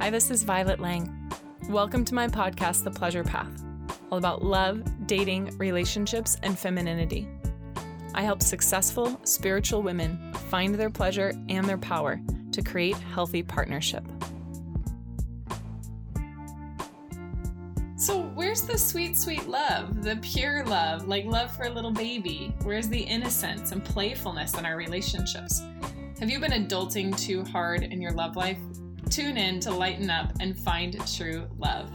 Hi, this is Violet Lang. Welcome to my podcast, The Pleasure Path, all about love, dating, relationships, and femininity. I help successful, spiritual women find their pleasure and their power to create healthy partnership. So where's the sweet, sweet love, the pure love, like love for a little baby? Where's the innocence and playfulness in our relationships? Have you been adulting too hard in your love life? Tune in to lighten up and find true love.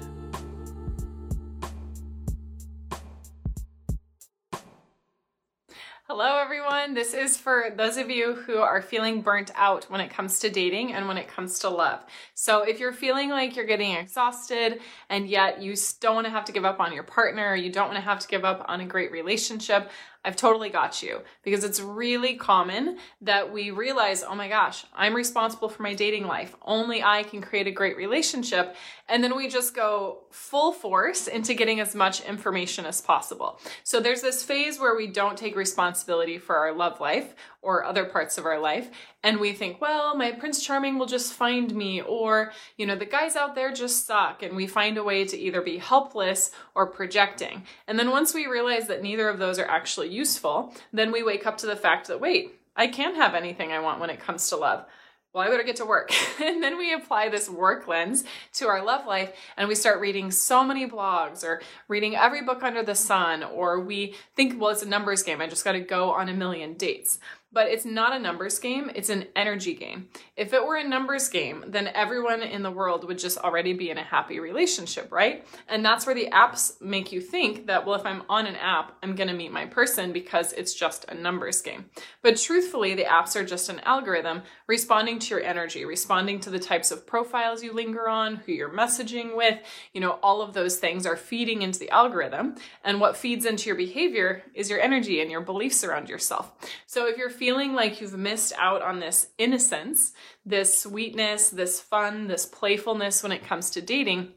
Hello, everyone. This is for those of you who are feeling burnt out when it comes to dating and when it comes to love. So if you're feeling like you're getting exhausted and yet you don't want to have to give up on your partner, you don't want to have to give up on a great relationship, I've totally got you, because it's really common that we realize, oh my gosh, I'm responsible for my dating life. Only I can create a great relationship. And then we just go full force into getting as much information as possible. So there's this phase where we don't take responsibility for our love life or other parts of our life. And we think, well, my Prince Charming will just find me, or, you know, the guys out there just suck. And we find a way to either be helpless or projecting. And then once we realize that neither of those are actually useful, then we wake up to the fact that, wait, I can have anything I want when it comes to love. Well, I better get to work. And then we apply this work lens to our love life, and we start reading so many blogs or reading every book under the sun, or we think, well, it's a numbers game. I just got to go on a million dates. But it's not a numbers game, it's an energy game. If it were a numbers game, then everyone in the world would just already be in a happy relationship, right? And that's where the apps make you think that, well, if I'm on an app, I'm gonna meet my person because it's just a numbers game. But truthfully, the apps are just an algorithm responding to your energy, responding to the types of profiles you linger on, who you're messaging with, you know, all of those things are feeding into the algorithm. And what feeds into your behavior is your energy and your beliefs around yourself. So if you're feeling like you've missed out on this innocence, this sweetness, this fun, this playfulness when it comes to dating,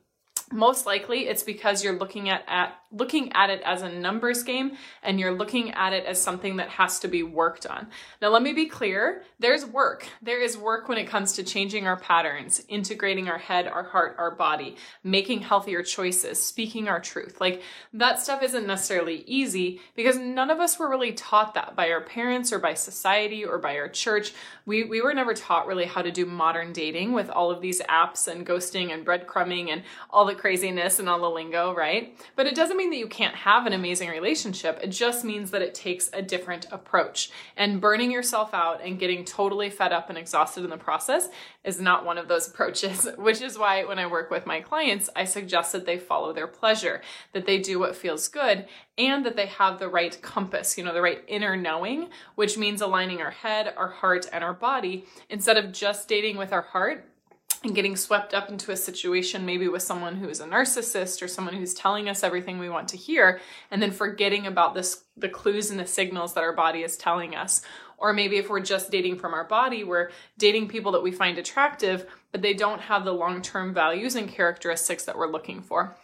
most likely it's because you're looking at it as a numbers game, and you're looking at it as something that has to be worked on. Now, let me be clear. There's work. There is work when it comes to changing our patterns, integrating our head, our heart, our body, making healthier choices, speaking our truth. Like, that stuff isn't necessarily easy, because none of us were really taught that by our parents or by society or by our church. We were never taught really how to do modern dating with all of these apps and ghosting and breadcrumbing and all the craziness and all the lingo, right? But it doesn't mean that you can't have an amazing relationship. It just means that it takes a different approach, and burning yourself out and getting totally fed up and exhausted in the process is not one of those approaches, which is why when I work with my clients, I suggest that they follow their pleasure, that they do what feels good, and that they have the right compass, you know, the right inner knowing, which means aligning our head, our heart, and our body, instead of just dating with our heart and getting swept up into a situation, maybe with someone who is a narcissist or someone who's telling us everything we want to hear, and then forgetting about the clues and the signals that our body is telling us. Or maybe if we're just dating from our body, we're dating people that we find attractive, but they don't have the long-term values and characteristics that we're looking for.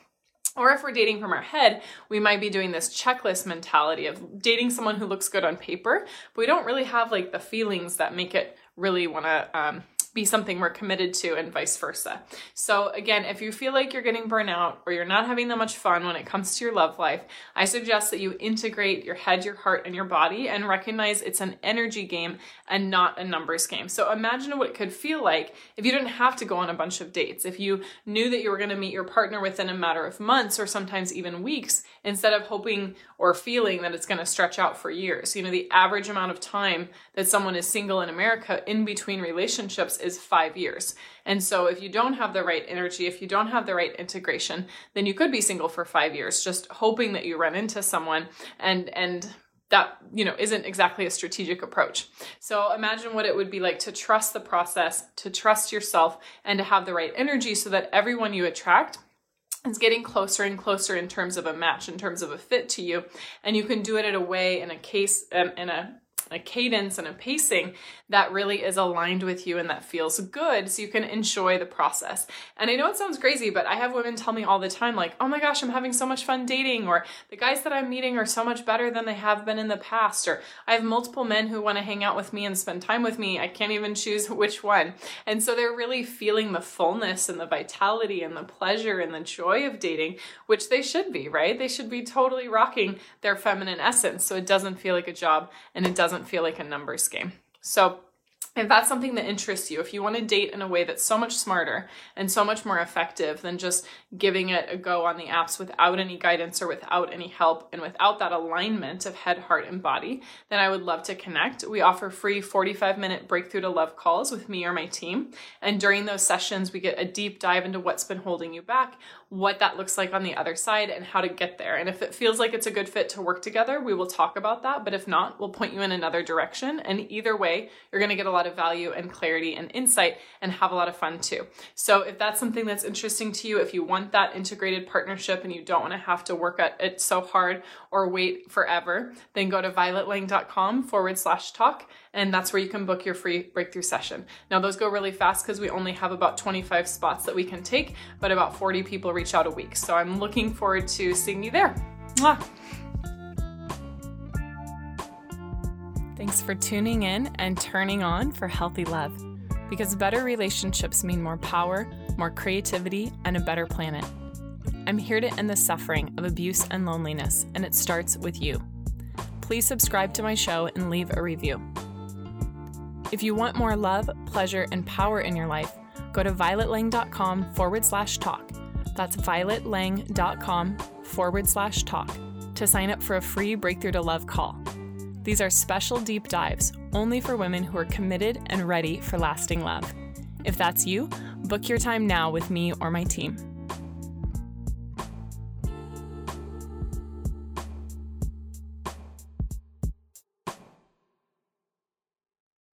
Or if we're dating from our head, we might be doing this checklist mentality of dating someone who looks good on paper, but we don't really have like the feelings that make it really want to be something we're committed to, and vice versa. So again, if you feel like you're getting burnt out or you're not having that much fun when it comes to your love life, I suggest that you integrate your head, your heart, and your body, and recognize it's an energy game and not a numbers game. So imagine what it could feel like if you didn't have to go on a bunch of dates, if you knew that you were going to meet your partner within a matter of months or sometimes even weeks, instead of hoping or feeling that it's going to stretch out for years. You know, the average amount of time that someone is single in America in between relationships is 5 years. And so if you don't have the right energy, if you don't have the right integration, then you could be single for 5 years, just hoping that you run into someone, and that, you know, isn't exactly a strategic approach. So imagine what it would be like to trust the process, to trust yourself, and to have the right energy so that everyone you attract is getting closer and closer in terms of a match, in terms of a fit to you. And you can do it in a way, in a case, in a a cadence and a pacing that really is aligned with you and that feels good, so you can enjoy the process. And I know it sounds crazy, but I have women tell me all the time, like, oh my gosh, I'm having so much fun dating, or the guys that I'm meeting are so much better than they have been in the past, or I have multiple men who want to hang out with me and spend time with me. I can't even choose which one. And so they're really feeling the fullness and the vitality and the pleasure and the joy of dating, which they should be, right? They should be totally rocking their feminine essence, so it doesn't feel like a job and it doesn't feel like a numbers game. So if that's something that interests you, if you want to date in a way that's so much smarter and so much more effective than just giving it a go on the apps without any guidance or without any help and without that alignment of head, heart, and body, then I would love to connect. We offer free 45-minute Breakthrough to Love calls with me or my team. And during those sessions, we get a deep dive into what's been holding you back, what that looks like on the other side, and how to get there. And if it feels like it's a good fit to work together, we will talk about that. But if not, we'll point you in another direction. And either way, you're going to get a lot of value and clarity and insight and have a lot of fun too. So if that's something that's interesting to you, if you want that integrated partnership and you don't want to have to work at it so hard or wait forever, then go to violetlang.com/talk. And that's where you can book your free breakthrough session. Now those go really fast because we only have about 25 spots that we can take, but about 40 people reach out a week. So I'm looking forward to seeing you there. Mwah. Thanks for tuning in and turning on for Healthy Love, because better relationships mean more power, more creativity, and a better planet. I'm here to end the suffering of abuse and loneliness, and it starts with you. Please subscribe to my show and leave a review. If you want more love, pleasure, and power in your life, go to violetlang.com/talk. That's violetlang.com/talk to sign up for a free Breakthrough to Love call. These are special deep dives only for women who are committed and ready for lasting love. If that's you, book your time now with me or my team.